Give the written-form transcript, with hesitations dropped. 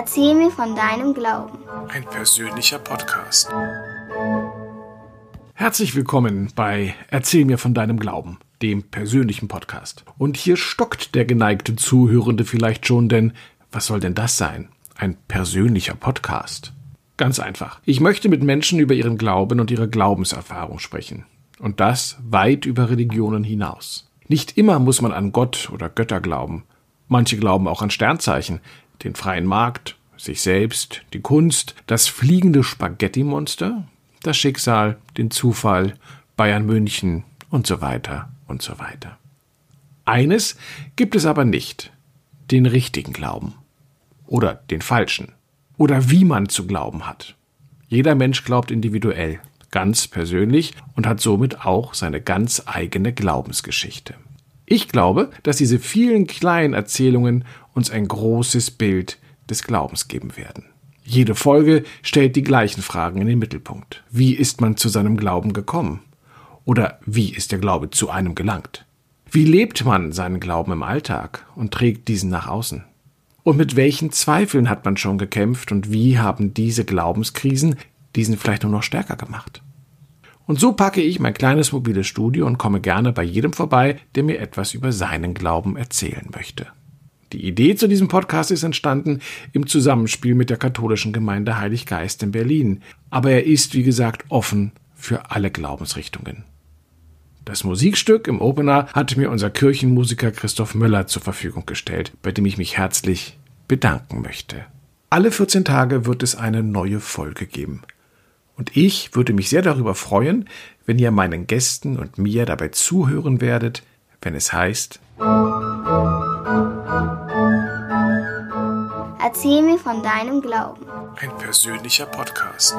Erzähl mir von deinem Glauben. Ein persönlicher Podcast. Herzlich willkommen bei Erzähl mir von deinem Glauben, dem persönlichen Podcast. Und hier stockt der geneigte Zuhörende vielleicht schon, denn was soll denn das sein? Ein persönlicher Podcast. Ganz einfach. Ich möchte mit Menschen über ihren Glauben und ihre Glaubenserfahrung sprechen. Und das weit über Religionen hinaus. Nicht immer muss man an Gott oder Götter glauben. Manche glauben auch an Sternzeichen, den freien Markt, sich selbst, die Kunst, das fliegende Spaghetti-Monster, das Schicksal, den Zufall, Bayern München und so weiter und so weiter. Eines gibt es aber nicht, den richtigen Glauben oder den falschen oder wie man zu glauben hat. Jeder Mensch glaubt individuell, ganz persönlich und hat somit auch seine ganz eigene Glaubensgeschichte. Ich glaube, dass diese vielen kleinen Erzählungen uns ein großes Bild des Glaubens geben werden. Jede Folge stellt die gleichen Fragen in den Mittelpunkt. Wie ist man zu seinem Glauben gekommen? Oder wie ist der Glaube zu einem gelangt? Wie lebt man seinen Glauben im Alltag und trägt diesen nach außen? Und mit welchen Zweifeln hat man schon gekämpft und wie haben diese Glaubenskrisen diesen vielleicht nur noch stärker gemacht? Und so packe ich mein kleines mobiles Studio und komme gerne bei jedem vorbei, der mir etwas über seinen Glauben erzählen möchte. Die Idee zu diesem Podcast ist entstanden im Zusammenspiel mit der katholischen Gemeinde Heilig Geist in Berlin. Aber er ist, wie gesagt, offen für alle Glaubensrichtungen. Das Musikstück im Opener hat mir unser Kirchenmusiker Christoph Müller zur Verfügung gestellt, bei dem ich mich herzlich bedanken möchte. Alle 14 Tage wird es eine neue Folge geben. Und ich würde mich sehr darüber freuen, wenn ihr meinen Gästen und mir dabei zuhören werdet, wenn es heißt: Erzähl mir von deinem Glauben. Ein persönlicher Podcast.